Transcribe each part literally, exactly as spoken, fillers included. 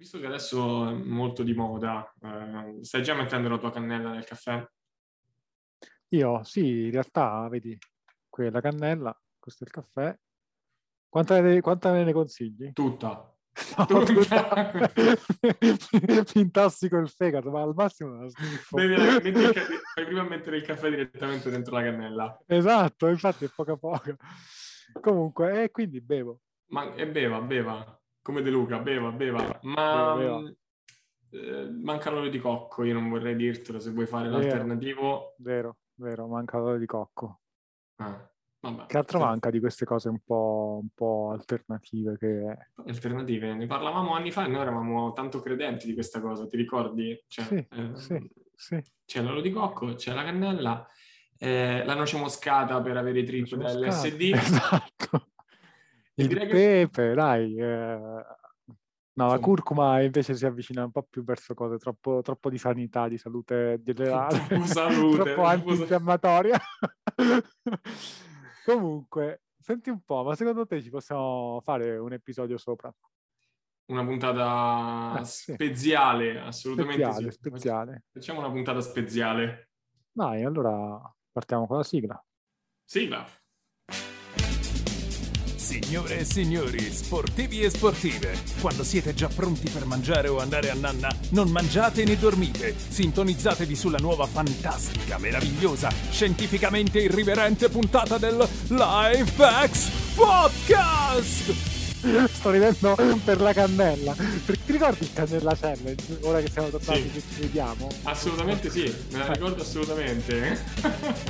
visto che adesso è molto di moda, eh, stai già mettendo la tua cannella nel caffè? Io sì, in realtà, vedi, qui è la cannella, questo è il caffè. Quanta ne, quanta ne consigli? Tutta. No, tutta. Mi intassico il fegato, ma al massimo la sniffo. Fai prima a mettere il caffè direttamente dentro la cannella. Esatto, infatti è poca poca. Comunque, eh, quindi bevo. Ma e beva, beva, come De Luca, beva, beva. Ma beva, beva. Eh, manca l'olio di cocco, io non vorrei dirtelo se vuoi fare vero, l'alternativo. Vero, vero, manca l'olio di cocco. Ah. Vabbè, che altro certo. Manca di queste cose un po', un po' alternative che... Alternative, ne parlavamo anni fa e noi eravamo tanto credenti di questa cosa, ti ricordi? Cioè, sì, eh, sì, sì. C'è l'olio di cocco, c'è la cannella, eh, la noce moscata per avere i trip dell'L S D. Esatto. Il pepe, che... dai. Eh... No, insomma, la curcuma invece si avvicina un po' più verso cose troppo, troppo di sanità, di salute generale. Troppo salute. Troppo antinfiammatoria. Comunque, senti un po', ma secondo te ci possiamo fare un episodio sopra? Una puntata eh, speziale, sì. Assolutamente speziale, sì. Speziale. Facciamo una puntata speziale. Dai, allora partiamo con la sigla. Sigla. Signore e signori, sportivi e sportive, quando siete già pronti per mangiare o andare a nanna, non mangiate né dormite. Sintonizzatevi sulla nuova fantastica, meravigliosa, scientificamente irriverente puntata del Life Facts Podcast! Sto ridendo per la cannella. Perché ti ricordi il Cannella Challenge? Ora che siamo tornati sì, che ci vediamo? Assolutamente sì, me la ricordo assolutamente.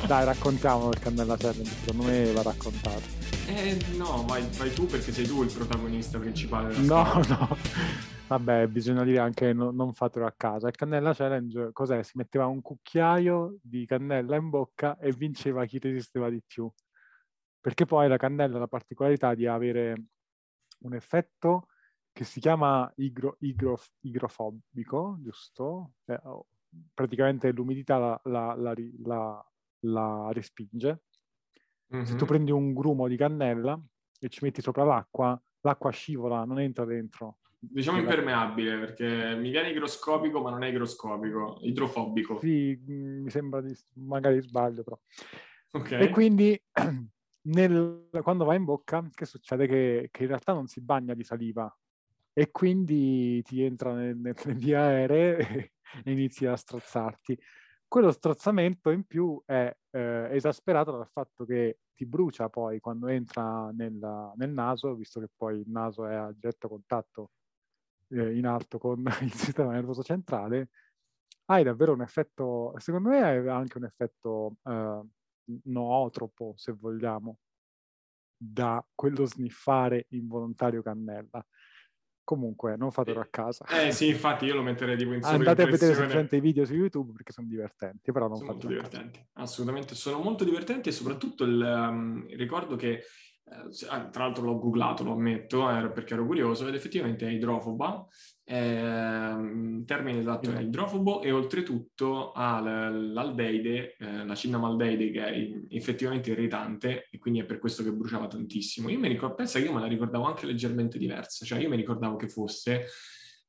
Dai, raccontiamo il Cannella Challenge, secondo me va raccontato. Eh, no, vai, vai tu perché sei tu il protagonista principale della no, storia. No, vabbè, bisogna dire anche no, non fatelo a casa. Il Cannella Challenge cos'è? Si metteva un cucchiaio di cannella in bocca e vinceva chi resisteva di più, perché poi la cannella ha la particolarità di avere un effetto che si chiama igro, igro, igrofobico, giusto? Eh, praticamente l'umidità la, la, la, la, la respinge. Se tu prendi un grumo di cannella e ci metti sopra l'acqua, l'acqua scivola, non entra dentro. Diciamo impermeabile, perché mi viene igroscopico, ma non è igroscopico, idrofobico. Sì, mi sembra di... magari sbaglio, però. Okay. E quindi, nel... quando va in bocca, che succede? Che, che in realtà non si bagna di saliva e quindi ti entra nelle vie aeree e inizi a strozzarti. Quello strozzamento in più è eh, esasperato dal fatto che ti brucia poi quando entra nel, nel naso, visto che poi il naso è a diretto contatto eh, in alto con il sistema nervoso centrale. Hai davvero un effetto, secondo me ha anche un effetto eh, nootropo, se vogliamo, da quello sniffare involontario cannella. Comunque, non fatelo a casa. Eh sì, infatti io lo metterei tipo in andate a vedere semplicemente i video su YouTube perché sono divertenti, però non sono molto divertenti, casa. Assolutamente, sono molto divertenti e soprattutto il, um, il ricordo che, eh, tra l'altro l'ho googlato, lo ammetto, eh, perché ero curioso, ed effettivamente è idrofoba, eh, il termine esatto è idrofobo e oltretutto ha l'aldeide, eh, la cinnamaldeide che è effettivamente irritante e quindi è per questo che bruciava tantissimo. Io mi ricordo, pensa che io me la ricordavo anche leggermente diversa, cioè io mi ricordavo che fosse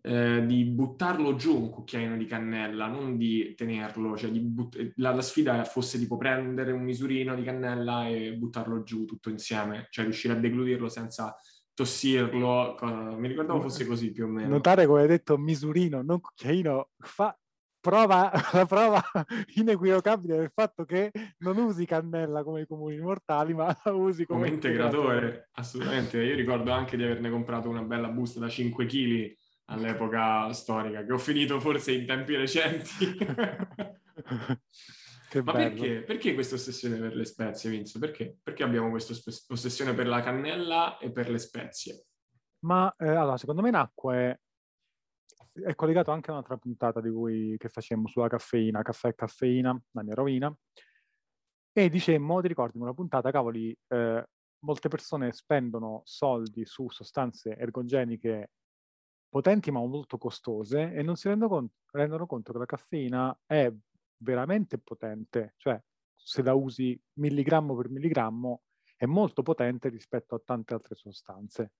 eh, di buttarlo giù un cucchiaino di cannella, non di tenerlo, cioè di but- la, la sfida fosse tipo prendere un misurino di cannella e buttarlo giù tutto insieme, cioè riuscire a deglutirlo senza... tossirlo, mi ricordavo fosse così più o meno. Notare come hai detto misurino, non cucchiaino, fa prova, la prova inequivocabile del fatto che non usi cannella come i comuni mortali, ma la usi come, come integratore. integratore. Assolutamente, io ricordo anche di averne comprato una bella busta da cinque chili all'epoca storica, che ho finito forse in tempi recenti. Che ma bello. perché? Perché questa ossessione per le spezie, Vince? Perché? Perché abbiamo questa ossessione per la cannella e per le spezie? Ma eh, allora, secondo me nacque, è collegato anche a un'altra puntata di cui che facemmo sulla caffeina, caffè e caffeina, la mia rovina, e dicemmo, ti ricordi una puntata, cavoli, eh, molte persone spendono soldi su sostanze ergogeniche potenti ma molto costose e non si rendono conto, rendono conto che la caffeina è veramente potente, cioè se la usi milligrammo per milligrammo è molto potente rispetto a tante altre sostanze.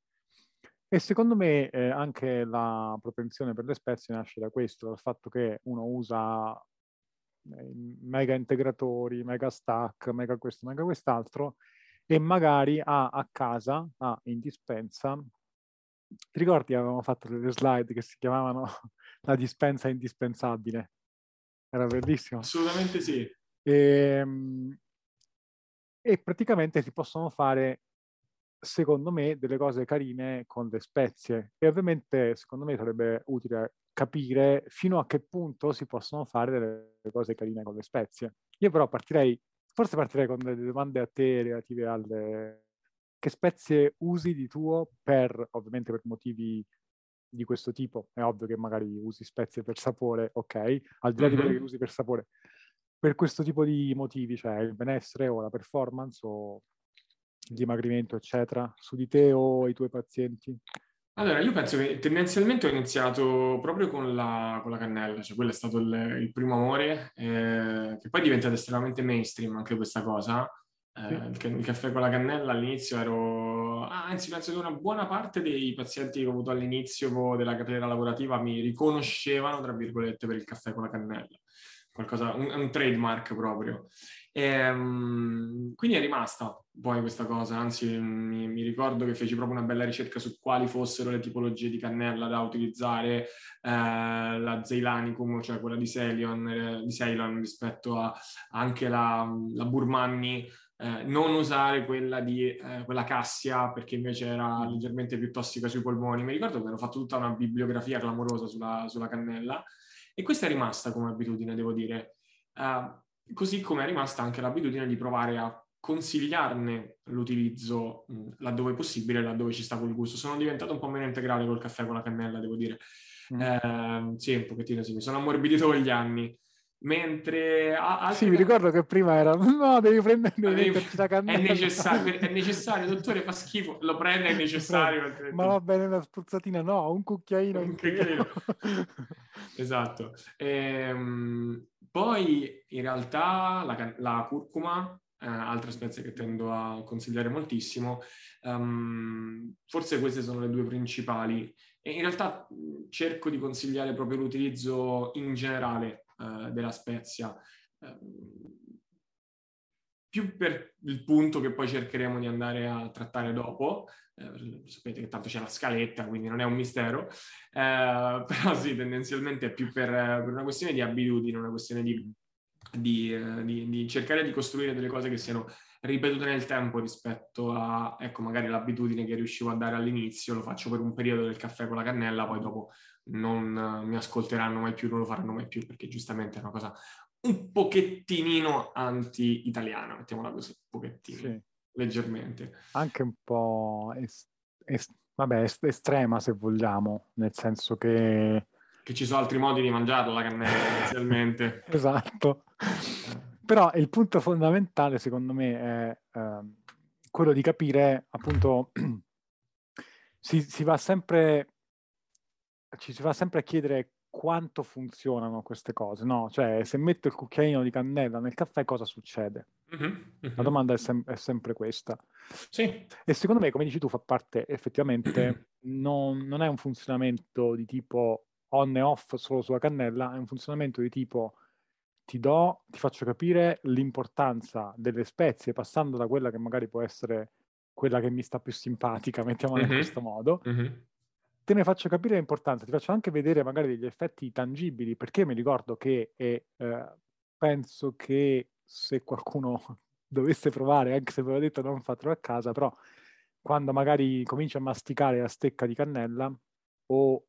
E secondo me eh, anche la propensione per le spezie nasce da questo, dal fatto che uno usa mega integratori, mega stack, mega questo, mega quest'altro, e magari ha a casa, ha in dispensa. Ti ricordi avevamo fatto delle slide che si chiamavano la dispensa indispensabile? Era bellissimo. Assolutamente sì. E, e praticamente si possono fare, secondo me, delle cose carine con le spezie. E ovviamente, secondo me, sarebbe utile capire fino a che punto si possono fare delle cose carine con le spezie. Io però partirei, forse partirei con delle domande a te relative alle... Che spezie usi di tuo per, ovviamente per motivi di questo tipo? È ovvio che magari usi spezie per sapore, ok? Al di là di quello che usi per sapore. Per questo tipo di motivi, cioè il benessere o la performance o il dimagrimento, eccetera, su di te o i tuoi pazienti? Allora, io penso che tendenzialmente ho iniziato proprio con la, con la cannella, cioè quello è stato il, il primo amore, eh, che poi è diventato estremamente mainstream anche questa cosa. Eh, sì. Il caffè con la cannella all'inizio ero, ah, anzi penso che una buona parte dei pazienti che ho avuto all'inizio della carriera lavorativa mi riconoscevano, tra virgolette, per il caffè con la cannella, qualcosa, un, un trademark proprio, e, um, quindi è rimasta poi questa cosa, anzi mi, mi ricordo che feci proprio una bella ricerca su quali fossero le tipologie di cannella da utilizzare, eh, la Zeylanicum, cioè quella di Ceylon, eh, di Ceylon rispetto a anche la, la Burmannii. Eh, non usare quella di eh, quella Cassia, perché invece era leggermente più tossica sui polmoni. Mi ricordo che avevo fatto tutta una bibliografia clamorosa sulla, sulla cannella, e questa è rimasta come abitudine, devo dire. Uh, così come è rimasta anche l'abitudine di provare a consigliarne l'utilizzo mh, laddove possibile, laddove ci sta quel gusto. Sono diventato un po' meno integrale col caffè con la cannella, devo dire. Mm. Uh, sì, un pochettino sì, mi sono ammorbidito con gli anni. Mentre ah, sì, mi ricordo che prima era no, devi prendere devi... la cannella, è necessario, è necessario, dottore, fa schifo, lo prende, è necessario, altrimenti... ma va bene una spruzzatina, no, un cucchiaino, un cucchiaino. Esatto. Ehm, poi in realtà la, la curcuma, eh, altra spezia che tendo a consigliare moltissimo, um, forse queste sono le due principali, e in realtà cerco di consigliare proprio l'utilizzo in generale della spezia, più per il punto che poi cercheremo di andare a trattare dopo. Eh, sapete che tanto c'è la scaletta, quindi non è un mistero, eh, però sì, tendenzialmente è più per, per una questione di abitudine, una questione di, di, eh, di, di cercare di costruire delle cose che siano ripetute nel tempo rispetto a, ecco, magari l'abitudine che riuscivo a dare all'inizio, lo faccio per un periodo del caffè con la cannella, poi dopo non mi ascolteranno mai più, non lo faranno mai più, perché giustamente è una cosa un pochettino anti-italiana, mettiamola così, un pochettino, sì. Leggermente. Anche un po' es- es- vabbè, est- estrema, se vogliamo, nel senso che... Che ci sono altri modi di mangiarla la cannella, inizialmente. Esatto. Però il punto fondamentale, secondo me, è eh, quello di capire, appunto, si, si va sempre... ci si va sempre a chiedere quanto funzionano queste cose, no? Cioè, se metto il cucchiaino di cannella nel caffè, cosa succede? Mm-hmm. Mm-hmm. La domanda è, sem- è sempre questa. Sì. E secondo me, come dici tu, fa parte effettivamente, non, non è un funzionamento di tipo on e off solo sulla cannella, è un funzionamento di tipo ti do, ti faccio capire l'importanza delle spezie, passando da quella che magari può essere quella che mi sta più simpatica, mettiamola mm-hmm. in questo modo, mm-hmm. te ne faccio capire l'importanza, ti faccio anche vedere magari degli effetti tangibili, perché mi ricordo che eh, penso che se qualcuno dovesse provare, anche se ve l'ho detto non fatelo a casa, però quando magari cominci a masticare la stecca di cannella o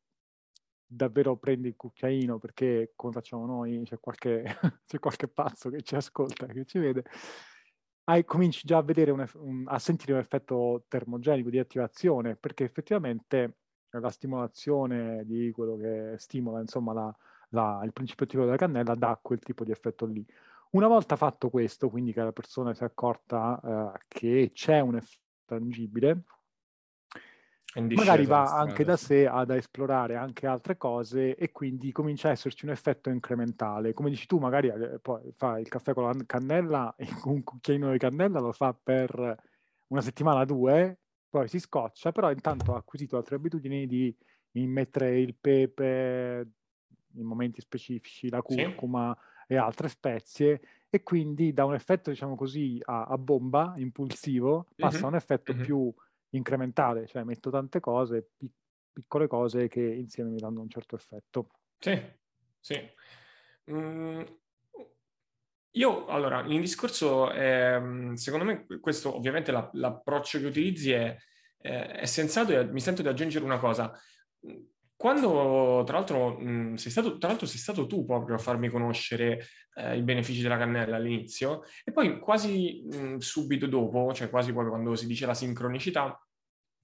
davvero prendi il cucchiaino, perché come facciamo noi c'è qualche, c'è qualche pazzo che ci ascolta, che ci vede, hai, cominci già a vedere un, un, a sentire un effetto termogenico di attivazione, perché effettivamente la stimolazione di quello che stimola, insomma, la, la, il principio attivo della cannella dà quel tipo di effetto lì. Una volta fatto questo, quindi che la persona si è accorta eh, che c'è un effetto tangibile, magari va anche da sé ad esplorare anche altre cose, e quindi comincia a esserci un effetto incrementale. Come dici tu, magari poi fa il caffè con la cannella, un cucchiaino di cannella lo fa per una settimana o due, poi si scoccia, però intanto ha acquisito altre abitudini di immettere il pepe in momenti specifici, la curcuma sì. e altre spezie, e quindi da un effetto, diciamo così, a, a bomba, impulsivo, passa uh-huh. a un effetto uh-huh. più incrementale, cioè metto tante cose, pi- piccole cose che insieme mi danno un certo effetto. Sì, sì. Mm. Io, allora, il discorso, eh, secondo me, questo ovviamente la, l'approccio che utilizzi è, eh, è sensato, e mi sento di aggiungere una cosa. Quando, tra l'altro, mh, sei stato, tra l'altro sei stato tu proprio a farmi conoscere eh, i benefici della cannella all'inizio, e poi quasi mh, subito dopo, cioè quasi proprio quando si dice la sincronicità,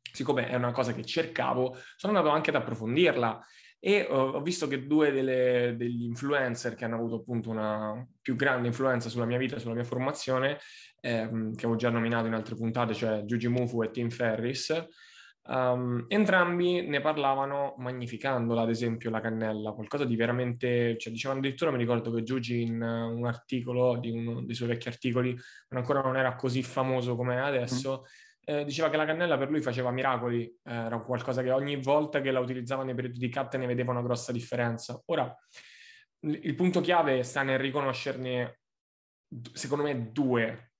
siccome è una cosa che cercavo, sono andato anche ad approfondirla. E ho visto che due delle, degli influencer che hanno avuto appunto una più grande influenza sulla mia vita, sulla mia formazione, ehm, che avevo già nominato in altre puntate, cioè Giugi Mufu e Tim Ferriss, um, entrambi ne parlavano magnificandola, ad esempio la cannella, qualcosa di veramente, cioè dicevano addirittura, mi ricordo che Giugi in un articolo, di uno dei suoi vecchi articoli, ancora non era così famoso come adesso, mm. Eh, diceva che la cannella per lui faceva miracoli, eh, era qualcosa che ogni volta che la utilizzava nei periodi di cut ne vedeva una grossa differenza. Ora, il punto chiave sta nel riconoscerne, secondo me, due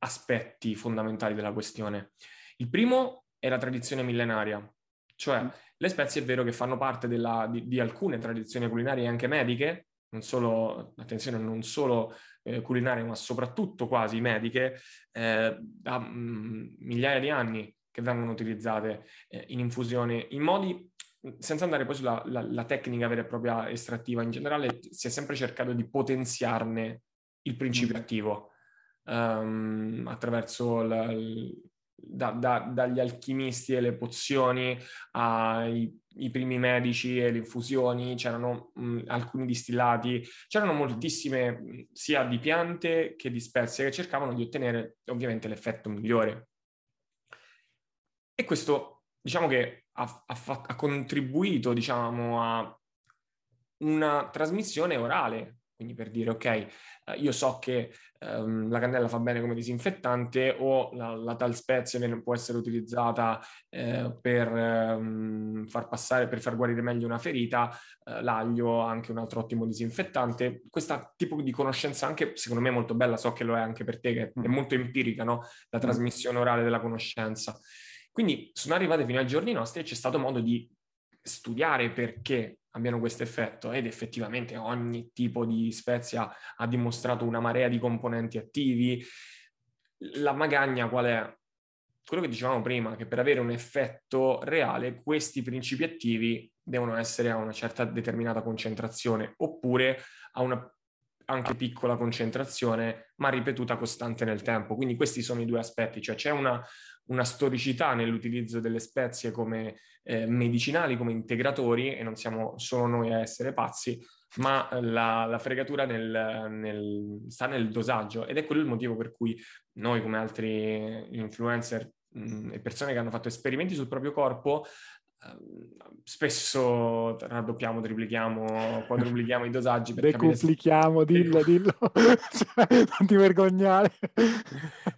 aspetti fondamentali della questione. Il primo è la tradizione millenaria, cioè le spezie è vero che fanno parte della, di, di alcune tradizioni culinarie e anche mediche, non solo, attenzione, non solo eh, culinarie, ma soprattutto quasi mediche, eh, da mh, migliaia di anni che vengono utilizzate eh, in infusione, in modi, senza andare poi sulla la, la tecnica vera e propria estrattiva, in generale si è sempre cercato di potenziarne il principio attivo, um, attraverso la, da, da, dagli alchimisti e le pozioni ai i primi medici e le infusioni, c'erano mh, alcuni distillati, c'erano moltissime mh, sia di piante che di spezie che cercavano di ottenere ovviamente l'effetto migliore. E questo, diciamo che ha, ha, fatto, ha contribuito, diciamo, a una trasmissione orale, quindi per dire, ok, io so che ehm, la cannella fa bene come disinfettante, o la, la tal spezia può essere utilizzata eh, per ehm, far passare, per far guarire meglio una ferita, eh, l'aglio anche un altro ottimo disinfettante. Questo tipo di conoscenza anche, secondo me, è molto bella, so che lo è anche per te, che è molto empirica, no? La trasmissione orale della conoscenza. Quindi sono arrivate fino ai giorni nostri e c'è stato modo di studiare perché abbiano questo effetto, ed effettivamente ogni tipo di spezia ha dimostrato una marea di componenti attivi. La magagna qual è? Quello che dicevamo prima, che per avere un effetto reale questi principi attivi devono essere a una certa determinata concentrazione, oppure a una anche piccola concentrazione, ma ripetuta costante nel tempo. Quindi questi sono i due aspetti, cioè c'è una, una storicità nell'utilizzo delle spezie come eh, medicinali, come integratori, e non siamo solo noi a essere pazzi, ma la, la fregatura nel, nel, sta nel dosaggio, ed è quello il motivo per cui noi, come altri influencer mh, e persone che hanno fatto esperimenti sul proprio corpo, spesso raddoppiamo, triplichiamo, quadruplichiamo i dosaggi, decuplichiamo, se... dillo, dillo cioè, non ti vergognare,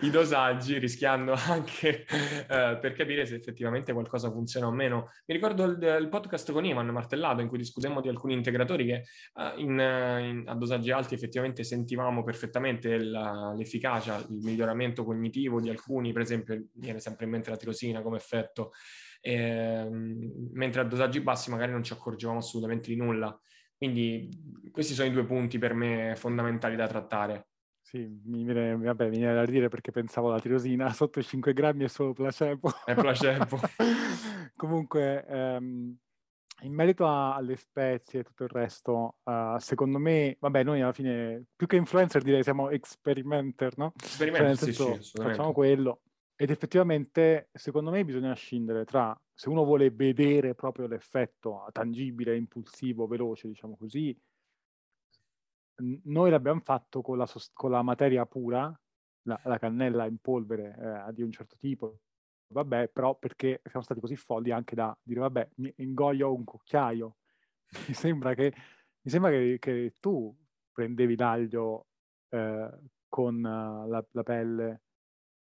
i dosaggi, rischiando anche eh, per capire se effettivamente qualcosa funziona o meno. Mi ricordo il, il podcast con Ivan Martellato, in cui discutemmo di alcuni integratori che eh, in, in, a dosaggi alti effettivamente sentivamo perfettamente la, l'efficacia, il miglioramento cognitivo di alcuni. Per esempio, viene sempre in mente la tirosina come effetto. E, mentre a dosaggi bassi magari non ci accorgevamo assolutamente di nulla. Quindi questi sono i due punti per me fondamentali da trattare. Sì, mi viene, vabbè, mi viene da ridere perché pensavo alla tirosina sotto i cinque grammi è solo placebo. È placebo. Comunque, ehm, in merito a, alle spezie e tutto il resto, uh, secondo me, vabbè, noi alla fine, più che influencer direi, siamo experimenter, no? Experimenter, cioè, nel senso, sì, sì, facciamo quello. Ed effettivamente, secondo me, bisogna scindere tra, se uno vuole vedere proprio l'effetto tangibile, impulsivo, veloce, diciamo così, n- noi l'abbiamo fatto con la, sost- con la materia pura, la, la cannella in polvere eh, di un certo tipo, vabbè, però perché siamo stati così folli anche da dire, vabbè, mi ingoio un cucchiaio. Mi sembra che, mi sembra che, che tu prendevi l'aglio eh, con uh, la, la pelle,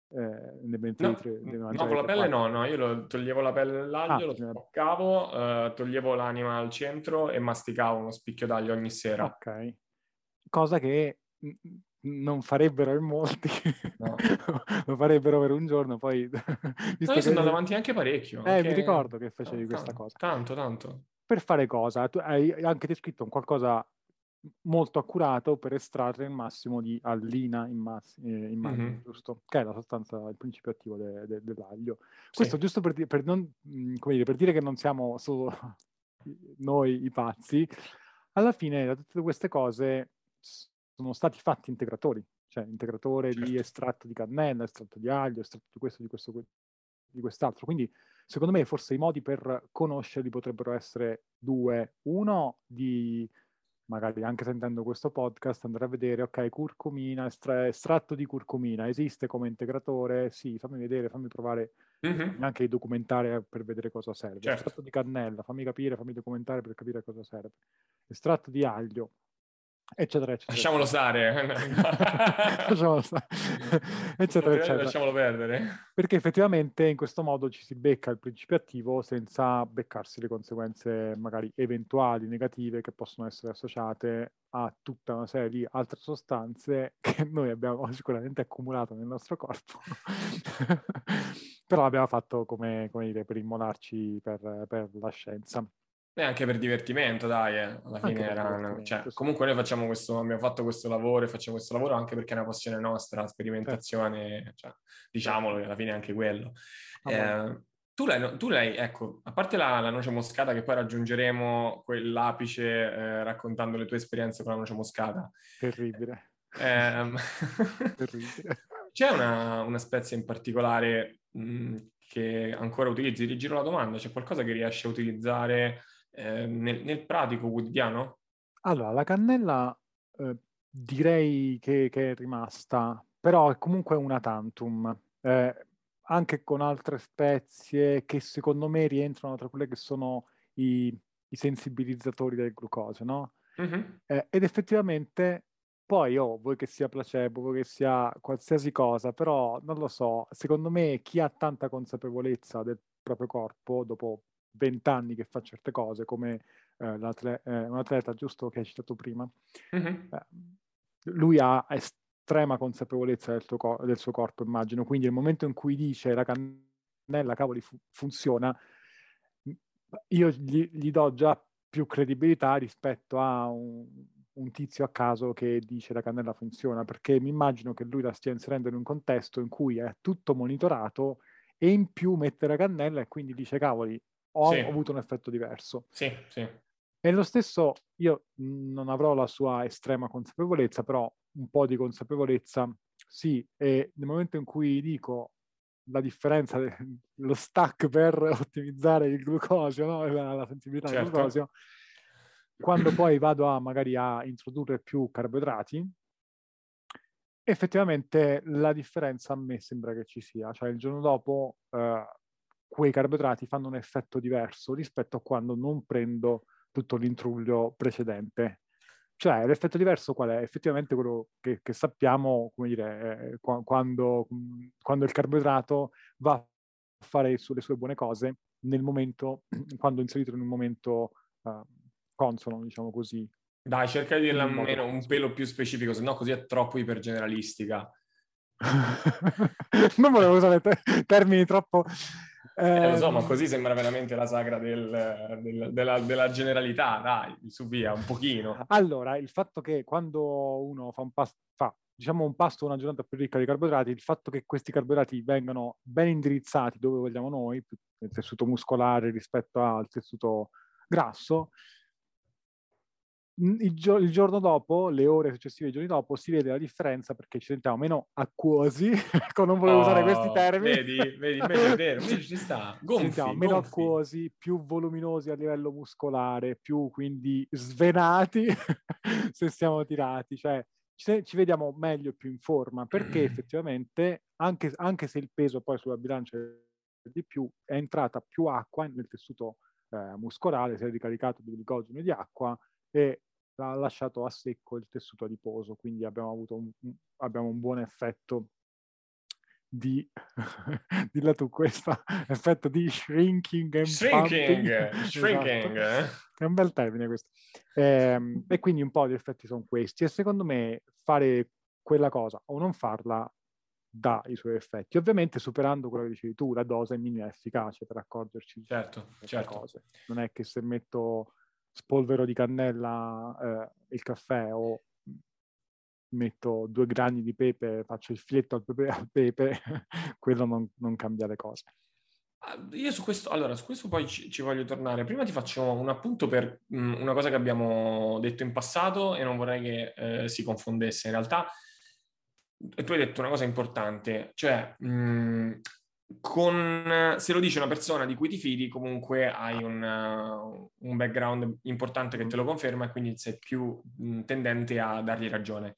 eh, ne mentre no, no, con la pelle no, no, io lo, toglievo la pelle dell'aglio, ah, lo spaccavo, eh, toglievo l'anima al centro e masticavo uno spicchio d'aglio ogni sera. Ok, cosa che non farebbero in molti, no. Lo farebbero per un giorno, poi... visto no, io sono andato avanti anche parecchio. Eh, che... mi ricordo che facevi tanto, questa cosa. Tanto, tanto. Per fare cosa? Tu hai anche descritto un qualcosa molto accurato per estrarre il massimo di allina in massa, eh, in massa, mm-hmm. giusto? Che è la sostanza, il principio attivo de, de, dell'aglio. Questo sì. Giusto per, di, per, non, come dire, per dire che non siamo solo noi i pazzi, alla fine da tutte queste cose sono stati fatti integratori, cioè integratore certo. di estratto di cannella, estratto di aglio, estratto di questo, di questo, di quest'altro. Quindi secondo me forse i modi per conoscerli potrebbero essere due. Uno, di magari anche sentendo questo podcast andare a vedere, ok, curcumina, estra- estratto di curcumina, esiste come integratore? Sì, fammi vedere, fammi provare, mm-hmm. anche documentare per vedere cosa serve. Certo. Estratto di cannella, fammi capire, fammi documentare per capire cosa serve. Estratto di aglio, eccetera, eccetera. Lasciamolo stare. Lasciamolo stare. Eccetera, eccetera. Lasciamolo perdere. Perché effettivamente in questo modo ci si becca il principio attivo senza beccarsi le conseguenze magari eventuali negative che possono essere associate a tutta una serie di altre sostanze che noi abbiamo sicuramente accumulato nel nostro corpo. Però l'abbiamo fatto come, come dire, per immolarci per, per la scienza. E anche per divertimento, dai, eh. Alla fine era, cioè, comunque noi facciamo questo, abbiamo fatto questo lavoro e facciamo questo lavoro anche perché è una passione nostra, sperimentazione, cioè, diciamolo, alla fine è anche quello. Ah, eh, tu, l'hai, tu l'hai, ecco, a parte la, la noce moscata, che poi raggiungeremo quell'apice eh, raccontando le tue esperienze con la noce moscata. Terribile. Eh, Terribile. C'è una, una spezia in particolare mh, che ancora utilizzi? Ti giro la domanda, c'è qualcosa che riesci a utilizzare... Eh, nel, nel pratico quotidiano? Allora, la cannella eh, direi che, che è rimasta, però è comunque una tantum, eh, anche con altre spezie che secondo me rientrano tra quelle che sono i, i sensibilizzatori del glucosio, no? Mm-hmm. Eh, ed effettivamente poi, oh, vuoi che sia placebo, vuoi che sia qualsiasi cosa, però non lo so, secondo me chi ha tanta consapevolezza del proprio corpo dopo vent'anni che fa certe cose, come eh, l'atle- eh, un atleta, giusto, che hai citato prima, mm-hmm. eh, lui ha estrema consapevolezza del, tuo co- del suo corpo, immagino, quindi il momento in cui dice la cannella, cavoli, fu- funziona, io gli, gli do già più credibilità rispetto a un, un tizio a caso che dice la cannella funziona, perché mi immagino che lui la stia inserendo in un contesto in cui è tutto monitorato e in più mette la cannella e quindi dice, cavoli, ho sì. avuto un effetto diverso. Sì, sì. E lo stesso, io non avrò la sua estrema consapevolezza, però un po' di consapevolezza sì, e nel momento in cui dico la differenza, lo stack per ottimizzare il glucosio, no? la, la sensibilità certo. al glucosio, quando poi vado a magari a introdurre più carboidrati, effettivamente la differenza a me sembra che ci sia, cioè il giorno dopo... Eh, quei carboidrati fanno un effetto diverso rispetto a quando non prendo tutto l'intruglio precedente. Cioè, l'effetto diverso qual è? Effettivamente quello che, che sappiamo, come dire, eh, quando, quando il carboidrato va a fare le sue, le sue buone cose nel momento, quando inserito in un momento eh, consono, diciamo così. Dai, cerca di dirla almeno un pelo più specifico, se no così è troppo ipergeneralistica. Non volevo usare ter- termini troppo... Eh, lo so, ma così sembra veramente la sagra del, del, della, della generalità, dai, su via, un pochino. Allora, il fatto che quando uno fa un pasto, fa, diciamo un pasto una giornata più ricca di carboidrati, il fatto che questi carboidrati vengano ben indirizzati dove vogliamo noi, nel tessuto muscolare rispetto al tessuto grasso, il, gio- il giorno dopo, le ore successive, i giorni dopo, si vede la differenza perché ci sentiamo meno acquosi. Non volevo oh, usare questi termini. Vedi, vedi, vedi, vedi, vedi ci sta. Gonfi, ci sentiamo gonfi. Meno acquosi, più voluminosi a livello muscolare, più quindi svenati se siamo tirati. Cioè ci, ci vediamo meglio, più in forma, perché mm. effettivamente, anche, anche se il peso poi sulla bilancia è di più, è entrata più acqua nel tessuto eh, muscolare, si è ricaricato di glicogeno e di acqua, e ha lasciato a secco il tessuto adiposo, quindi abbiamo avuto un, abbiamo un buon effetto di, dilla tu, questo effetto di shrinking and shrinking, pumping. Shrinking, esatto. eh? È un bel termine questo. E, e quindi un po' di effetti sono questi, e secondo me fare quella cosa o non farla dà i suoi effetti, ovviamente superando quello che dicevi tu, la dose è minima efficace per accorgerci di certo, certo. cose. Non è che se metto spolvero di cannella eh, il caffè, o metto due grani di pepe, faccio il filetto al pepe, al pepe quello non, non cambia le cose. Io su questo, allora, su questo poi ci, ci voglio tornare. Prima ti faccio un appunto per mh, una cosa che abbiamo detto in passato e non vorrei che eh, si confondesse. In realtà tu hai detto una cosa importante, cioè mh, con, se lo dice una persona di cui ti fidi, comunque hai un, uh, un background importante che te lo conferma, e quindi sei più mh, tendente a dargli ragione.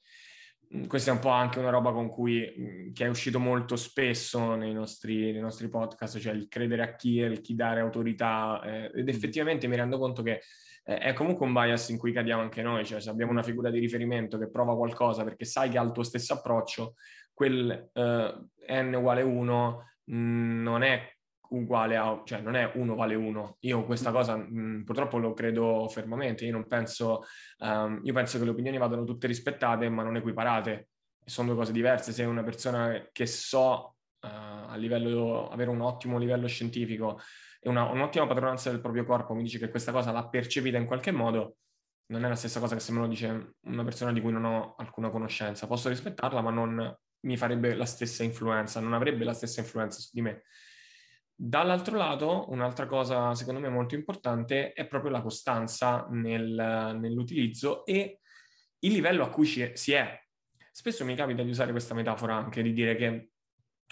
Mh, questa è un po' anche una roba con cui mh, che è uscito molto spesso nei nostri, nei nostri podcast, cioè il credere a chi, il chi dare autorità, eh, ed effettivamente mi rendo conto che eh, è comunque un bias in cui cadiamo anche noi, cioè se abbiamo una figura di riferimento che prova qualcosa perché sai che ha il tuo stesso approccio, quel eh, n uguale uno non è uguale a, cioè non è uno vale uno. Io questa cosa mh, purtroppo lo credo fermamente. Io non penso, um, io penso che le opinioni vadano tutte rispettate, ma non equiparate. Sono due cose diverse. Se una persona che so uh, a livello, avere un ottimo livello scientifico e una, un'ottima padronanza del proprio corpo, mi dice che questa cosa l'ha percepita in qualche modo, non è la stessa cosa che se me lo dice una persona di cui non ho alcuna conoscenza. Posso rispettarla, ma non mi farebbe la stessa influenza, non avrebbe la stessa influenza su di me. Dall'altro lato, un'altra cosa secondo me molto importante è proprio la costanza nel, nell'utilizzo e il livello a cui ci, si è. Spesso mi capita di usare questa metafora anche, di dire che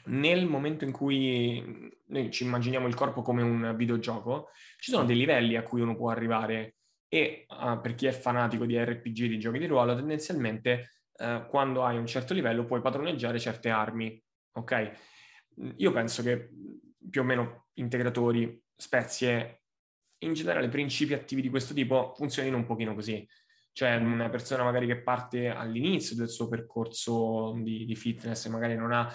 nel momento in cui noi ci immaginiamo il corpo come un videogioco, ci sono dei livelli a cui uno può arrivare, e uh, per chi è fanatico di erre pi gi, di giochi di ruolo, tendenzialmente Uh, quando hai un certo livello puoi padroneggiare certe armi, ok? Io penso che più o meno integratori, spezie, in generale principi attivi di questo tipo funzionino un pochino così. Cioè una persona magari che parte all'inizio del suo percorso di, di fitness e magari non ha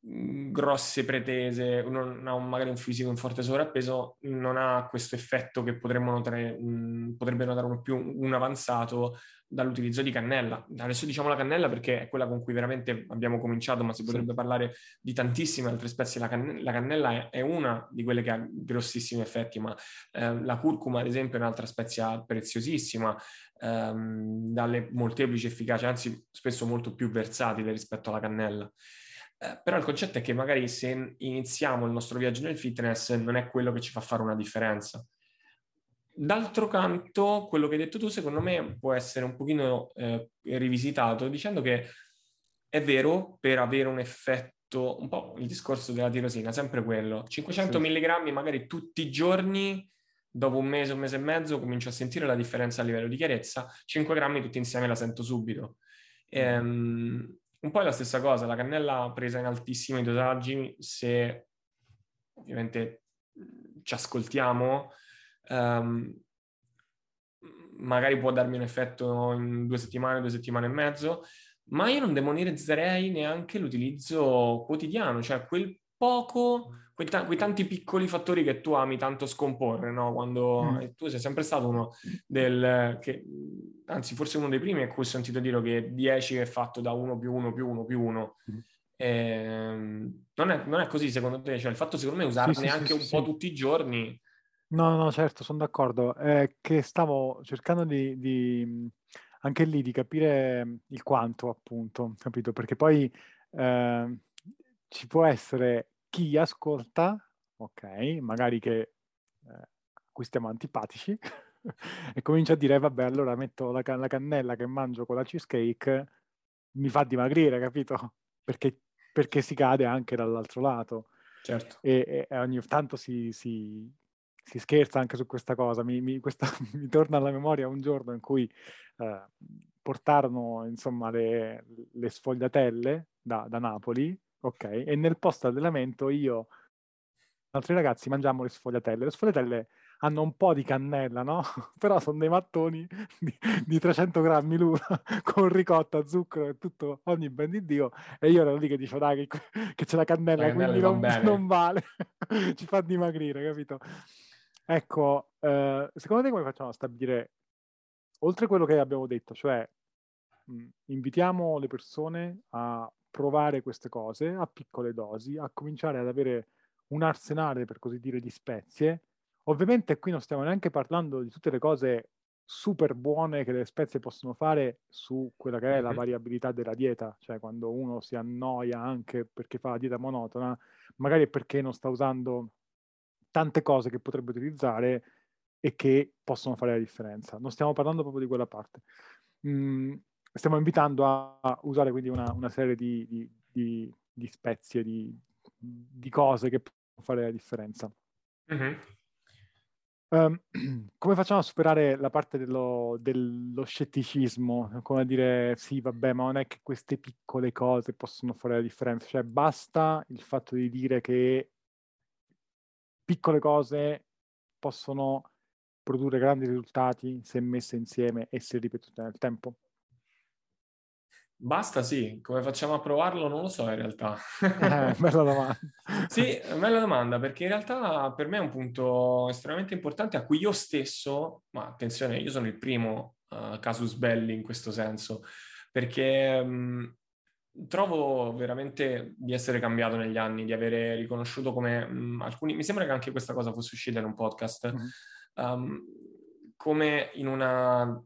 grosse pretese, non ha un, magari un fisico in forte sovrappeso, non ha questo effetto che potremmo notare, mh, potrebbe notare un, più un avanzato dall'utilizzo di cannella. Adesso diciamo la cannella perché è quella con cui veramente abbiamo cominciato, ma si potrebbe sì. parlare di tantissime altre spezie. La, canne- la cannella è, è una di quelle che ha grossissimi effetti, ma eh, la curcuma ad esempio è un'altra spezia preziosissima, ehm, dalle molteplici efficaci, anzi spesso molto più versatile rispetto alla cannella. Eh, però il concetto è che magari se iniziamo il nostro viaggio nel fitness non è quello che ci fa fare una differenza. D'altro canto, quello che hai detto tu secondo me può essere un pochino eh, rivisitato, dicendo che è vero, per avere un effetto, un po' il discorso della tirosina, sempre quello, cinquecento sì. milligrammi magari tutti i giorni, dopo un mese, un mese e mezzo comincio a sentire la differenza a livello di chiarezza, cinque grammi tutti insieme la sento subito. Ehm, Un po' è la stessa cosa, la cannella presa in altissimi dosaggi, se ovviamente ci ascoltiamo, um, magari può darmi un effetto in due settimane, due settimane e mezzo, ma io non demonizzerei neanche l'utilizzo quotidiano, cioè quel poco, quei, t- quei tanti piccoli fattori che tu ami tanto scomporre, no? Quando mm. tu sei sempre stato uno del... che, anzi forse uno dei primi a cui ho sentito dire che dieci è fatto da uno più uno più uno più uno. Mm. Ehm, non, è, non è così secondo te? Cioè il fatto secondo me usarne sì, sì, anche sì, un sì, po' sì. tutti i giorni. No, no, certo, sono d'accordo. È che stavo cercando di, di... anche lì di capire il quanto, appunto, capito? Perché poi eh, ci può essere chi ascolta, ok, magari che eh, acquistiamo antipatici, e comincia a dire vabbè allora metto la, can- la cannella che mangio con la cheesecake mi fa dimagrire, capito? Perché, perché si cade anche dall'altro lato. Certo. E, e ogni tanto si, si, si scherza anche su questa cosa. Mi, mi, questa, mi torna alla memoria un giorno in cui eh, portarono insomma le, le sfogliatelle da, da Napoli, ok, e nel post allenamento io e altri ragazzi mangiamo le sfogliatelle. Le sfogliatelle hanno un po' di cannella, no? Però sono dei mattoni di, di trecento grammi l'uno, con ricotta, zucchero e tutto, ogni ben di Dio, e io ero lì che dicevo, dai, che, che c'è la cannella, la quindi non, non vale, ci fa dimagrire, capito? Ecco, eh, secondo te come facciamo a stabilire, oltre quello che abbiamo detto, cioè mh, invitiamo le persone a provare queste cose a piccole dosi, a cominciare ad avere un arsenale, per così dire, di spezie. Ovviamente qui non stiamo neanche parlando di tutte le cose super buone che le spezie possono fare su quella che è la variabilità della dieta, cioè quando uno si annoia anche perché fa la dieta monotona, magari è perché non sta usando tante cose che potrebbe utilizzare e che possono fare la differenza. Non stiamo parlando proprio di quella parte. Mm, stiamo invitando a, a usare quindi una, una serie di, di, di, di spezie, di, di cose che possono fare la differenza. Mm-hmm. Um, come facciamo a superare la parte dello, dello scetticismo, come dire sì vabbè ma non è che queste piccole cose possono fare la differenza, cioè basta il fatto di dire che piccole cose possono produrre grandi risultati se messe insieme e se ripetute nel tempo? Basta, sì. Come facciamo a provarlo? Non lo so in realtà. Eh, bella domanda. Sì, bella domanda, perché in realtà per me è un punto estremamente importante a cui io stesso, ma attenzione, io sono il primo uh, casus belli in questo senso, perché um, trovo veramente di essere cambiato negli anni, di avere riconosciuto come um, alcuni... Mi sembra che anche questa cosa fosse uscita in un podcast, mm-hmm. um, come in una...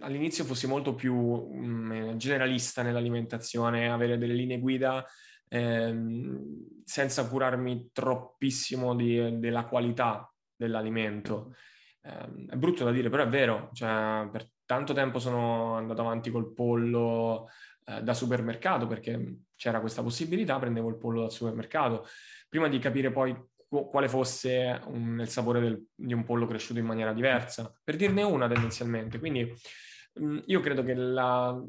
all'inizio fossi molto più mh, generalista nell'alimentazione, avere delle linee guida ehm, senza curarmi troppissimo di, della qualità dell'alimento. Eh, è brutto da dire, però è vero. Cioè, per tanto tempo sono andato avanti col pollo eh, da supermercato, perché c'era questa possibilità, prendevo il pollo dal supermercato, prima di capire poi quale fosse un, il sapore del, di un pollo cresciuto in maniera diversa, per dirne una tendenzialmente. Quindi mh, io credo che la,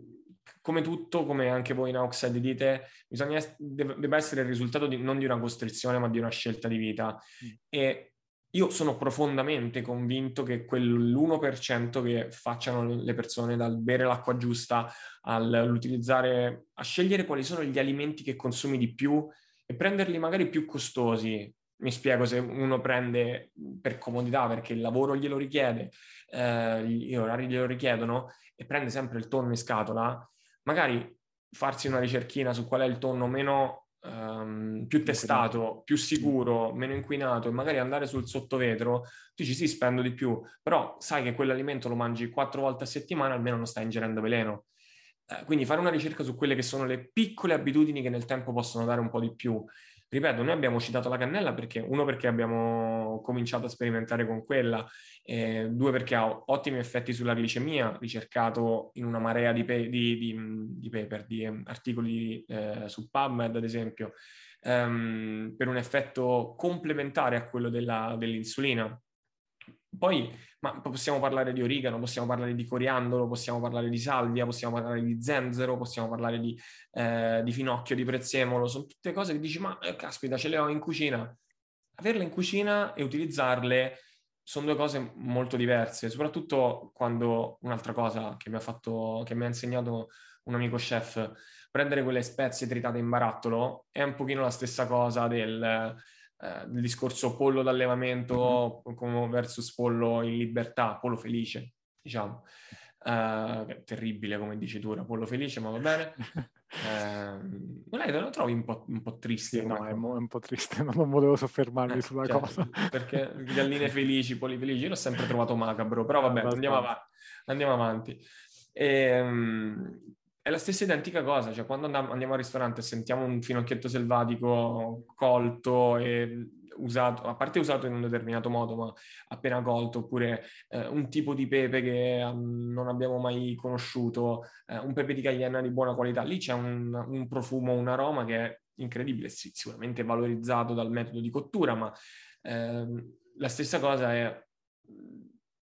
come tutto, come anche voi in Outside dite, bisogna, deb- debba essere il risultato di, non di una costrizione ma di una scelta di vita, mm. e io sono profondamente convinto che quell'uno per cento che facciano le persone dal bere l'acqua giusta all'utilizzare, a scegliere quali sono gli alimenti che consumi di più e prenderli magari più costosi. Mi spiego, se uno prende per comodità perché il lavoro glielo richiede, eh, gli orari glielo richiedono, e prende sempre il tonno in scatola, magari farsi una ricerchina su qual è il tonno meno ehm, più testato, inquinato. Più sicuro, meno inquinato, e magari andare sul sottovetro. Tu dici sì, spendo di più, però sai che quell'alimento lo mangi quattro volte a settimana, almeno non stai ingerendo veleno. Eh, quindi fare una ricerca su quelle che sono le piccole abitudini che nel tempo possono dare un po' di più. Ripeto, noi abbiamo citato la cannella perché, uno, perché abbiamo cominciato a sperimentare con quella, eh, due, perché ha ottimi effetti sulla glicemia, ricercato in una marea di, pe- di, di, di paper, di eh, articoli eh, su PubMed, ad esempio, ehm, per un effetto complementare a quello della, dell'insulina. Poi ma possiamo parlare di origano, possiamo parlare di coriandolo, possiamo parlare di salvia, possiamo parlare di zenzero, possiamo parlare di, eh, di finocchio, di prezzemolo. Sono tutte cose che dici, ma eh, caspita, ce le ho in cucina. Averle in cucina e utilizzarle sono due cose molto diverse, soprattutto quando, un'altra cosa che mi ha fatto, che mi ha insegnato un amico chef, prendere quelle spezie tritate in barattolo è un pochino la stessa cosa del... Uh, il discorso pollo d'allevamento mm-hmm. versus pollo in libertà, pollo felice, diciamo. Uh, terribile come dicitura, pollo felice, ma va bene. Uh, lei te lo trovi un po', un po' triste? Sì, no, è, mo- è un po' triste, ma non volevo soffermarmi eh, sulla cioè, cosa. Perché galline felici, polli felici, io l'ho sempre trovato macabro, però va bene, andiamo avanti. Andiamo avanti. E, um, è la stessa identica cosa, cioè quando andiamo al ristorante e sentiamo un finocchietto selvatico colto e usato, a parte usato in un determinato modo, ma appena colto, oppure eh, un tipo di pepe che um, non abbiamo mai conosciuto, eh, un pepe di Cayenne di buona qualità, lì c'è un, un profumo, un aroma che è incredibile, sì, sicuramente valorizzato dal metodo di cottura, ma eh, la stessa cosa è...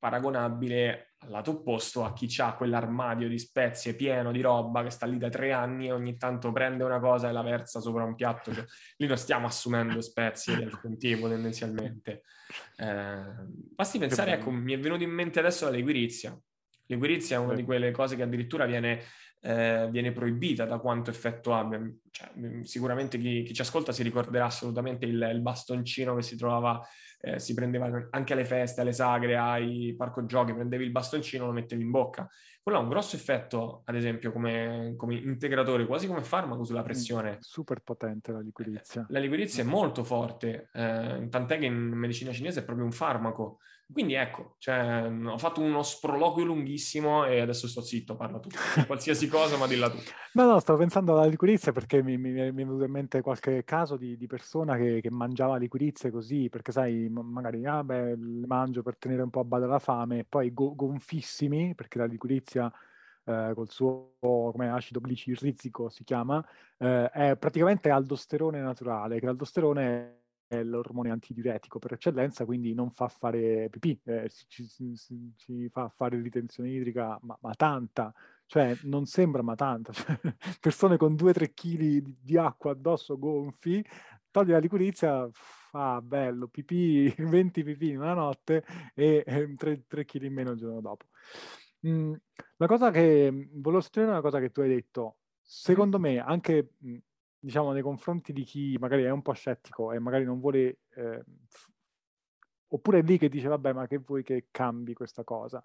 paragonabile al lato opposto a chi ha quell'armadio di spezie pieno di roba che sta lì da tre anni e ogni tanto prende una cosa e la versa sopra un piatto. Cioè, lì non stiamo assumendo spezie di alcun tipo tendenzialmente. Eh, basti pensare, ecco, mi è venuto in mente adesso la liquirizia. Liquirizia è una di quelle cose che addirittura viene, eh, viene proibita da quanto effetto abbia. Cioè, sicuramente chi, chi ci ascolta si ricorderà assolutamente il, il bastoncino che si trovava, eh, si prendeva anche alle feste, alle sagre, ai parco giochi, prendevi il bastoncino e lo mettevi in bocca. Quello ha un grosso effetto, ad esempio, come, come integratore, quasi come farmaco sulla pressione. Super potente la liquirizia. La liquirizia è molto forte, eh, tant'è che in medicina cinese è proprio un farmaco. Quindi ecco, cioè, ho fatto uno sproloquio lunghissimo e adesso sto zitto, parla tu. Qualsiasi cosa, ma dilla tu. No, no, stavo pensando alla liquirizia perché mi, mi, mi è venuto in mente qualche caso di, di persona che, che mangiava liquirizie così, perché sai, magari, ah beh, le mangio per tenere un po' a bada la fame, e poi go, gonfissimi, perché la liquirizia, eh, col suo, come acido glicirrizico si chiama, eh, è praticamente aldosterone naturale, che l'aldosterone è l'ormone antidiuretico per eccellenza, quindi non fa fare pipì, eh, ci, ci, ci fa fare ritenzione idrica, ma, ma tanta, cioè non sembra ma tanta, cioè, persone con due tre chili di, di acqua addosso gonfi, togli la liquirizia, fa ah, bello, pipì, venti pipì in una notte e eh, tre chili in meno il giorno dopo. Mm, la cosa che volevo sottolineare è una cosa che tu hai detto, secondo me anche... Mh, diciamo, nei confronti di chi magari è un po' scettico e magari non vuole... Eh, oppure lì che dice, vabbè, ma che vuoi che cambi questa cosa?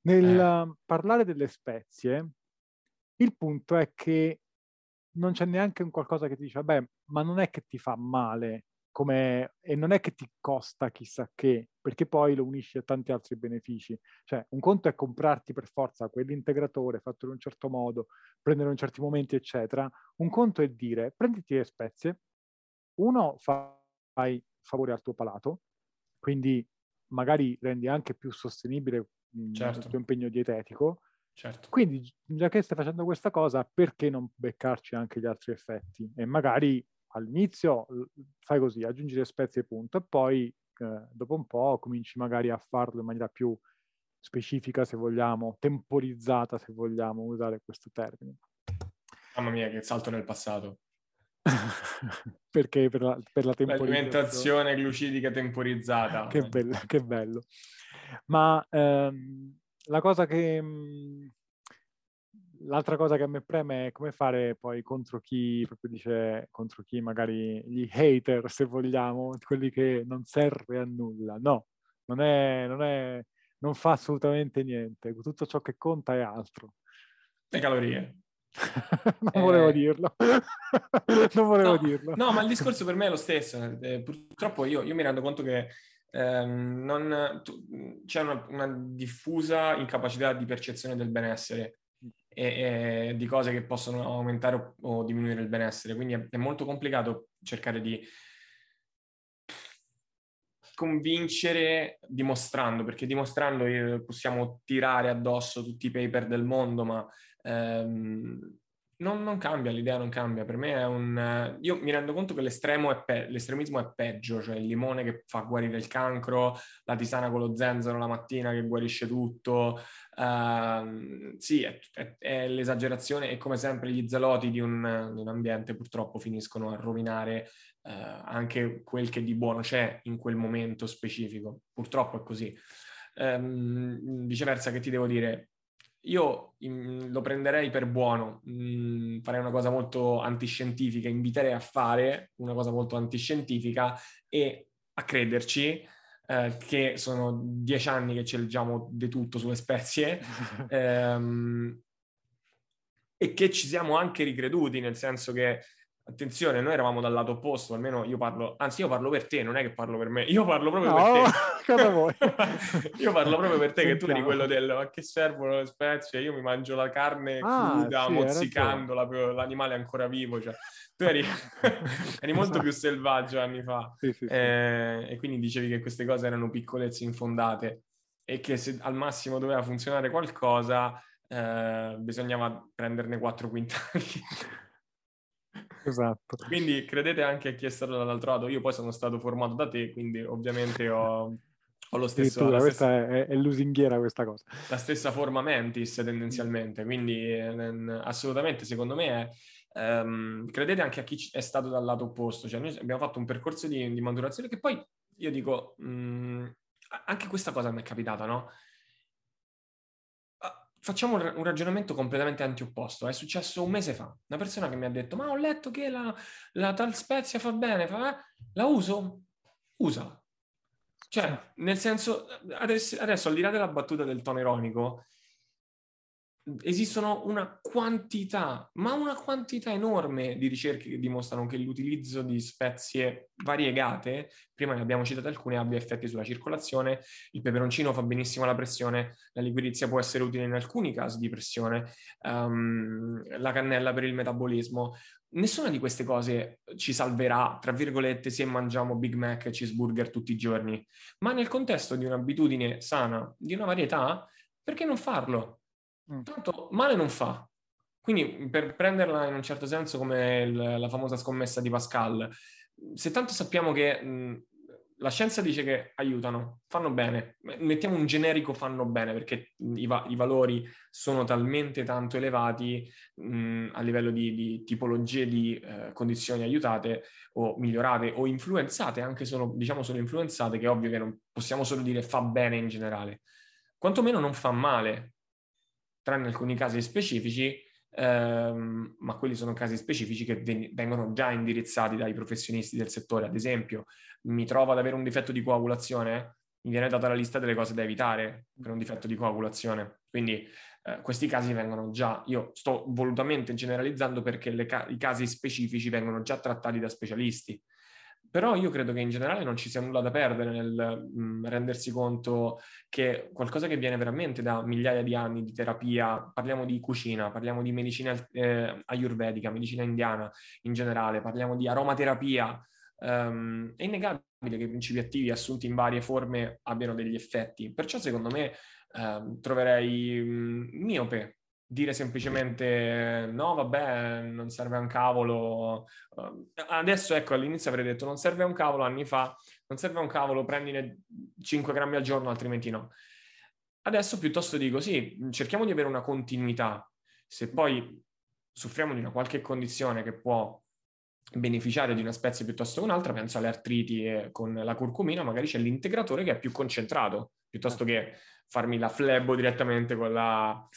Nel eh. parlare delle spezie, il punto è che non c'è neanche un qualcosa che ti dice, vabbè, ma non è che ti fa male, come, e non è che ti costa chissà che, perché poi lo unisci a tanti altri benefici. Cioè, un conto è comprarti per forza quell'integratore fatto in un certo modo, prendere in certi momenti, eccetera. Un conto è dire, prenditi le spezie, uno, fai favore al tuo palato, quindi magari rendi anche più sostenibile certo. il tuo impegno dietetico. Certo. Quindi, già che stai facendo questa cosa, perché non beccarci anche gli altri effetti? E magari all'inizio fai così, aggiungi le spezie, punto, e poi... Eh, dopo un po' cominci magari a farlo in maniera più specifica, se vogliamo, temporizzata, se vogliamo usare questo termine. Mamma mia, che salto nel passato. Perché per la, per la temporizzazione... L'alimentazione glucidica temporizzata. Che bello, che bello. Ma ehm, la cosa che... Mh, l'altra cosa che a me preme è come fare poi contro chi proprio dice, contro chi magari gli hater, se vogliamo, quelli che non serve a nulla. No, non è, non è, non fa assolutamente niente. Tutto ciò che conta è altro. Le calorie. non eh... volevo dirlo. non volevo no, dirlo. No, ma il discorso per me è lo stesso. Eh, purtroppo io, io mi rendo conto che eh, non, tu, c'è una, una diffusa incapacità di percezione del benessere. E, e di cose che possono aumentare o, o diminuire il benessere, quindi è, è molto complicato cercare di convincere dimostrando, perché dimostrando eh, possiamo tirare addosso tutti i paper del mondo, ma ehm, non, non cambia, l'idea non cambia. Per me è un... io mi rendo conto che l'estremo è pe- l'estremismo è peggio, cioè il limone che fa guarire il cancro, la tisana con lo zenzero la mattina che guarisce tutto. Uh, sì, è, è, è l'esagerazione e come sempre gli zeloti di un, di un ambiente purtroppo finiscono a rovinare uh, anche quel che di buono c'è in quel momento specifico. Purtroppo è così. Um, viceversa, che ti devo dire? Io in, lo prenderei per buono, mm, farei una cosa molto antiscientifica, inviterei a fare una cosa molto antiscientifica e a crederci. Eh, che sono dieci anni che ci leggiamo di tutto sulle spezie ehm, e che ci siamo anche ricreduti, nel senso che, attenzione, noi eravamo dal lato opposto, almeno io parlo, anzi io parlo per te, non è che parlo per me, io parlo proprio no, per te. Cosa vuoi? Io parlo proprio per te, sentiamo. Che tu eri quello del ma che servono le spezie, io mi mangio la carne ah, cruda, sì, mozzicandola, l'animale è ancora vivo, cioè. Tu eri, eri molto più selvaggio anni fa, sì, sì, sì. Eh, e quindi dicevi che queste cose erano piccolezze infondate e che se al massimo doveva funzionare qualcosa eh, bisognava prenderne quattro quintali. Esatto. Quindi credete anche a chi è stato dall'altro lato. Io poi sono stato formato da te, quindi ovviamente ho Ho lo stesso, la questa stessa... è, è lusinghiera questa cosa. La stessa forma mentis tendenzialmente, quindi eh, assolutamente secondo me è... Um, credete anche a chi è stato dal lato opposto, cioè noi abbiamo fatto un percorso di, di maturazione che poi io dico mh, anche questa cosa mi è capitata, no? Facciamo un ragionamento completamente antiopposto. È successo un mese fa, una persona che mi ha detto ma ho letto che la, la tal spezia fa bene, fa, la uso? Usala, cioè nel senso adesso, adesso al di là della battuta del tono ironico, esistono una quantità, ma una quantità enorme di ricerche che dimostrano che l'utilizzo di spezie variegate, prima ne abbiamo citate alcune, abbia effetti sulla circolazione. Il peperoncino fa benissimo alla pressione, la liquirizia può essere utile in alcuni casi di pressione, um, la cannella per il metabolismo. Nessuna di queste cose ci salverà, tra virgolette, se mangiamo Big Mac e cheeseburger tutti i giorni, ma nel contesto di un'abitudine sana, di una varietà, perché non farlo? Tanto male non fa, quindi per prenderla in un certo senso come il, la famosa scommessa di Pascal, se tanto sappiamo che mh, la scienza dice che aiutano, fanno bene, mettiamo un generico fanno bene perché i, va- i valori sono talmente tanto elevati mh, a livello di, di tipologie di eh, condizioni aiutate o migliorate o influenzate, anche solo diciamo solo influenzate, che è ovvio che non possiamo solo dire fa bene in generale, quantomeno non fa male, tranne alcuni casi specifici, ehm, ma quelli sono casi specifici che ven- vengono già indirizzati dai professionisti del settore. Ad esempio, mi trovo ad avere un difetto di coagulazione, mi viene data la lista delle cose da evitare per un difetto di coagulazione. Quindi eh, questi casi vengono già, io sto volutamente generalizzando perché le ca- i casi specifici vengono già trattati da specialisti. Però io credo che in generale non ci sia nulla da perdere nel mh, rendersi conto che qualcosa che viene veramente da migliaia di anni di terapia, parliamo di cucina, parliamo di medicina eh, ayurvedica, medicina indiana in generale, parliamo di aromaterapia, um, è innegabile che i principi attivi assunti in varie forme abbiano degli effetti. Perciò secondo me eh, troverei mh, miope dire semplicemente no vabbè non serve a un cavolo. Adesso ecco, all'inizio avrei detto non serve a un cavolo, anni fa non serve a un cavolo, prendine cinque grammi al giorno altrimenti no. Adesso piuttosto dico sì, cerchiamo di avere una continuità, se poi soffriamo di una qualche condizione che può beneficiare di una spezia piuttosto che un'altra, penso alle artriti e con la curcumina magari c'è l'integratore che è più concentrato, piuttosto che farmi la flebo direttamente con la,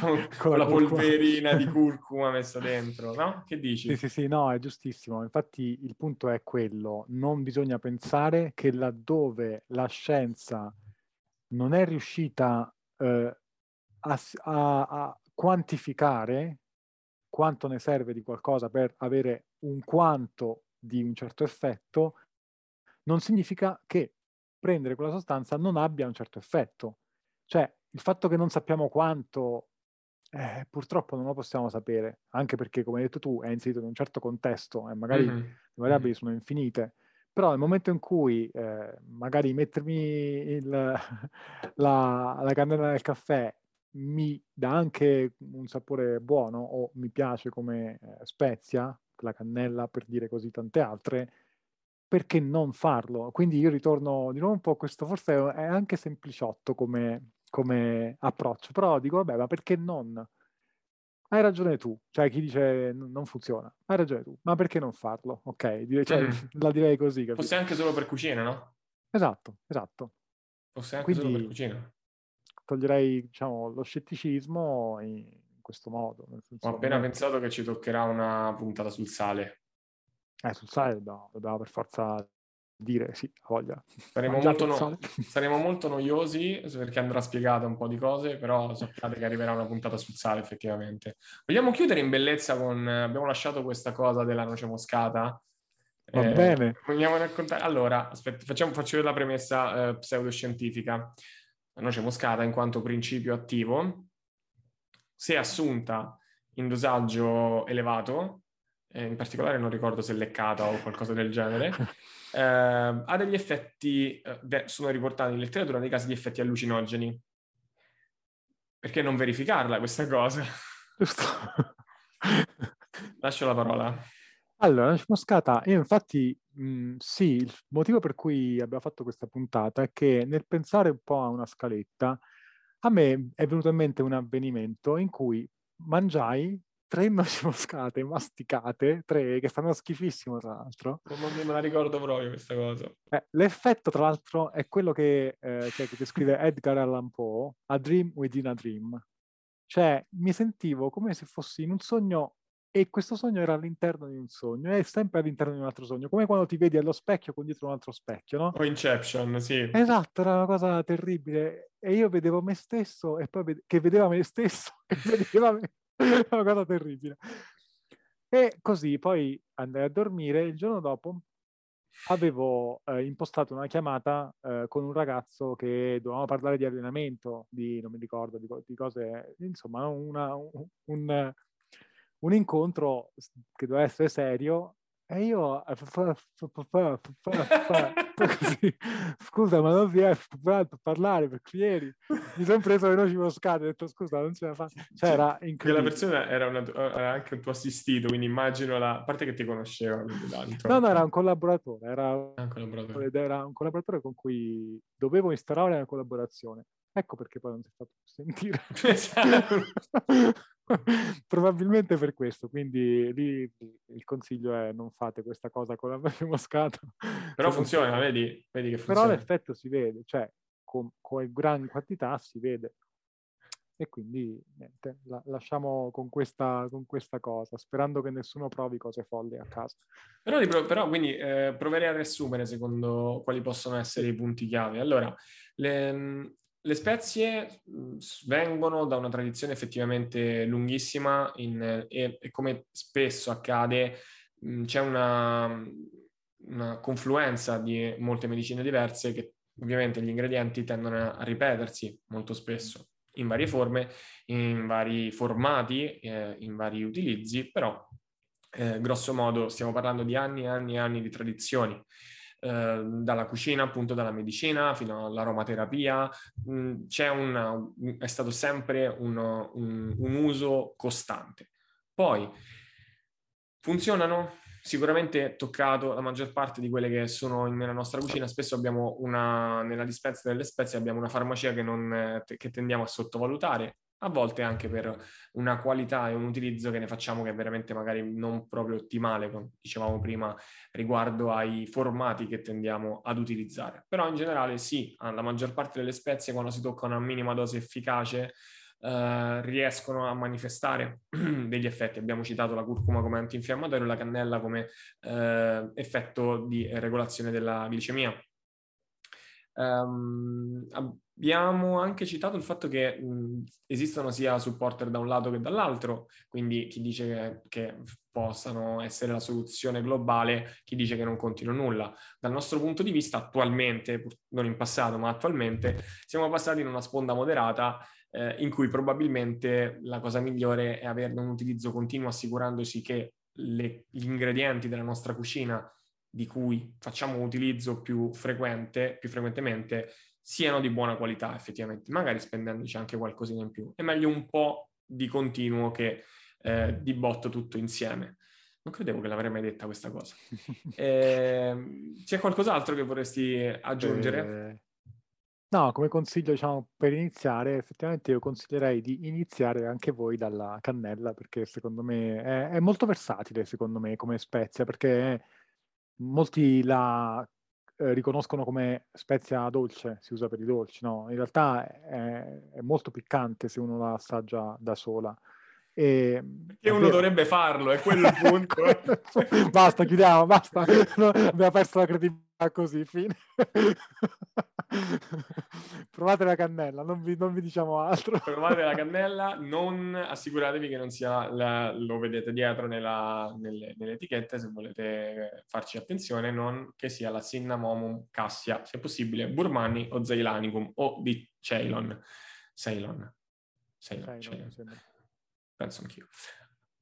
con, con con la polverina di curcuma messa dentro, no? Che dici? Sì, sì, sì, no, è giustissimo. Infatti il punto è quello, non bisogna pensare che laddove la scienza non è riuscita eh, a, a, a quantificare quanto ne serve di qualcosa per avere un quanto di un certo effetto, non significa che prendere quella sostanza non abbia un certo effetto. Cioè, il fatto che non sappiamo quanto, eh, purtroppo non lo possiamo sapere, anche perché, come hai detto tu, è inserito in un certo contesto e magari mm-hmm. le variabili mm-hmm. sono infinite. Però nel momento in cui eh, magari mettermi il, la, la cannella del caffè mi dà anche un sapore buono o mi piace come eh, spezia, la cannella per dire così tante altre, perché non farlo? Quindi io ritorno di nuovo un po' a questo, forse è anche sempliciotto come, come approccio, però dico vabbè, ma perché non? Hai ragione tu, cioè chi dice non funziona, hai ragione tu, ma perché non farlo? Ok, dire, cioè, mm. la direi così. Capito? Forse anche solo per cucina, no? Esatto, esatto. Forse anche Quindi, solo per cucina. Toglierei, diciamo, lo scetticismo in questo modo. Nel senso, ho appena non... pensato che ci toccherà una puntata sul sale. Eh, sul sale no, dobbiamo per forza dire, sì, a voglia. Saremo molto, no- saremo molto noiosi perché andrà spiegata un po' di cose, però sappiate che arriverà una puntata sul sale effettivamente. Vogliamo chiudere in bellezza con... abbiamo lasciato questa cosa della noce moscata. Va eh, bene. Vogliamo raccontare... Allora, aspetta, facciamo, faccio la premessa eh, pseudoscientifica. La noce moscata, in quanto principio attivo, se assunta in dosaggio elevato, in particolare non ricordo se leccata o qualcosa del genere, eh, ha degli effetti, eh, sono riportati in letteratura dei casi di effetti allucinogeni. Perché non verificarla questa cosa? Lascio la parola. Allora, la noce moscata, io infatti Mm, sì, il motivo per cui abbiamo fatto questa puntata è che nel pensare un po' a una scaletta, a me è venuto in mente un avvenimento in cui mangiai tre noci moscate masticate, tre che stanno schifissimo tra l'altro. Non me la ricordo proprio questa cosa. Eh, l'effetto tra l'altro è quello che, eh, cioè, che descrive Edgar Allan Poe, A Dream Within a Dream. Cioè mi sentivo come se fossi in un sogno e questo sogno era all'interno di un sogno, è sempre all'interno di un altro sogno, come quando ti vedi allo specchio con dietro un altro specchio, no? O Inception, sì. Esatto, era una cosa terribile e io vedevo me stesso e poi vede- che vedeva me stesso, che vedeva me era una cosa terribile. E così poi andai a dormire. Il giorno dopo avevo eh, impostato una chiamata eh, con un ragazzo che dovevamo parlare di allenamento, di non mi ricordo, di, di cose, insomma, una, un, un, un incontro che doveva essere serio. E io così, scusa ma non si è fatto parlare perché ieri mi sono preso le noci moscate e ho detto scusa non ce la faccio, cioè era incredibile. La persona era, una, era anche un tuo assistito, quindi immagino la parte che ti conosceva tanto. No no era un collaboratore, era un collaboratore. Ed era un collaboratore con cui dovevo instaurare una collaborazione, ecco perché poi non si è fatto sentire. Probabilmente per questo, quindi lì il consiglio è non fate questa cosa con la noce moscata. Però funziona, funziona. Vedi, vedi che funziona. Però l'effetto si vede, cioè con, con grandi quantità si vede. E quindi niente, la, lasciamo con questa, con questa cosa, sperando che nessuno provi cose folli a casa. Però, però quindi eh, proverei a riassumere secondo quali possono essere i punti chiave. Allora, le... Le spezie vengono da una tradizione effettivamente lunghissima in, e, e come spesso accade mh, c'è una, una confluenza di molte medicine diverse che ovviamente gli ingredienti tendono a ripetersi molto spesso in varie forme, in vari formati, eh, in vari utilizzi, però eh, grosso modo stiamo parlando di anni e anni e anni di tradizioni. Dalla cucina, appunto, dalla medicina fino all'aromaterapia, c'è una, è stato sempre uno, un, un uso costante. Poi funzionano, sicuramente toccato la maggior parte di quelle che sono in, nella nostra cucina. Spesso abbiamo una, nella dispensa delle spezie abbiamo una farmacia che, non, che tendiamo a sottovalutare, a volte anche per una qualità e un utilizzo che ne facciamo che è veramente magari non proprio ottimale, come dicevamo prima, riguardo ai formati che tendiamo ad utilizzare. Però in generale sì, la maggior parte delle spezie quando si tocca una minima dose efficace eh, riescono a manifestare degli effetti. Abbiamo citato la curcuma come antinfiammatorio, la cannella come eh, effetto di regolazione della glicemia. Um, abbiamo anche citato il fatto che mh, esistono sia supporter da un lato che dall'altro, quindi chi dice che, che possano essere la soluzione globale, chi dice che non contino nulla. Dal nostro punto di vista attualmente, non in passato ma attualmente, siamo passati in una sponda moderata eh, in cui probabilmente la cosa migliore è averne un utilizzo continuo, assicurandosi che le, gli ingredienti della nostra cucina di cui facciamo utilizzo più frequente, più frequentemente, siano di buona qualità effettivamente, magari spendendoci anche qualcosina in più. È meglio un po' di continuo che eh, di botto tutto insieme. Non credevo che l'avrei mai detta questa cosa. Eh, c'è qualcos'altro che vorresti aggiungere? Eh, no, come consiglio, diciamo, per iniziare, effettivamente io consiglierei di iniziare anche voi dalla cannella, perché secondo me è, è molto versatile, secondo me, come spezia, perché è, molti la eh, riconoscono come spezia dolce, si usa per i dolci, no? In realtà è, è molto piccante se uno la assaggia da sola. E, perché uno vero. dovrebbe farlo, è quello il punto. Basta, chiudiamo, basta. No, abbiamo perso la credibilità così, fine. Provate la cannella, non vi, non vi diciamo altro. Provate la cannella, non assicuratevi che non sia, la, lo vedete dietro nella, nelle, nelle etichette, se volete farci attenzione, non che sia la Cinnamomum Cassia, se possibile, burmannii o zeylanicum o di Ceylon. Ceylon. Ceylon, Ceylon, Ceylon. Ceylon. Penso anch'io.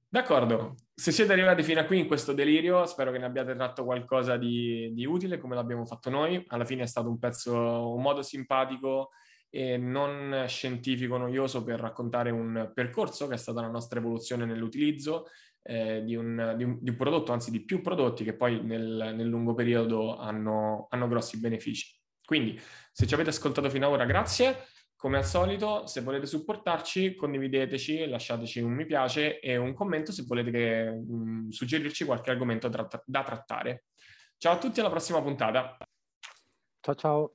D'accordo, se siete arrivati fino a qui in questo delirio, spero che ne abbiate tratto qualcosa di, di utile, come l'abbiamo fatto noi. Alla fine è stato un pezzo, un modo simpatico e non scientifico, noioso, per raccontare un percorso che è stata la nostra evoluzione nell'utilizzo, eh, di, un, di, un, di un prodotto, anzi di più prodotti che poi nel, nel lungo periodo hanno, hanno grossi benefici. Quindi se ci avete ascoltato fino ad ora, grazie. Come al solito, se volete supportarci, condivideteci, lasciateci un mi piace e un commento se volete che, mh, suggerirci qualche argomento tra- da trattare. Ciao a tutti, alla prossima puntata. Ciao ciao.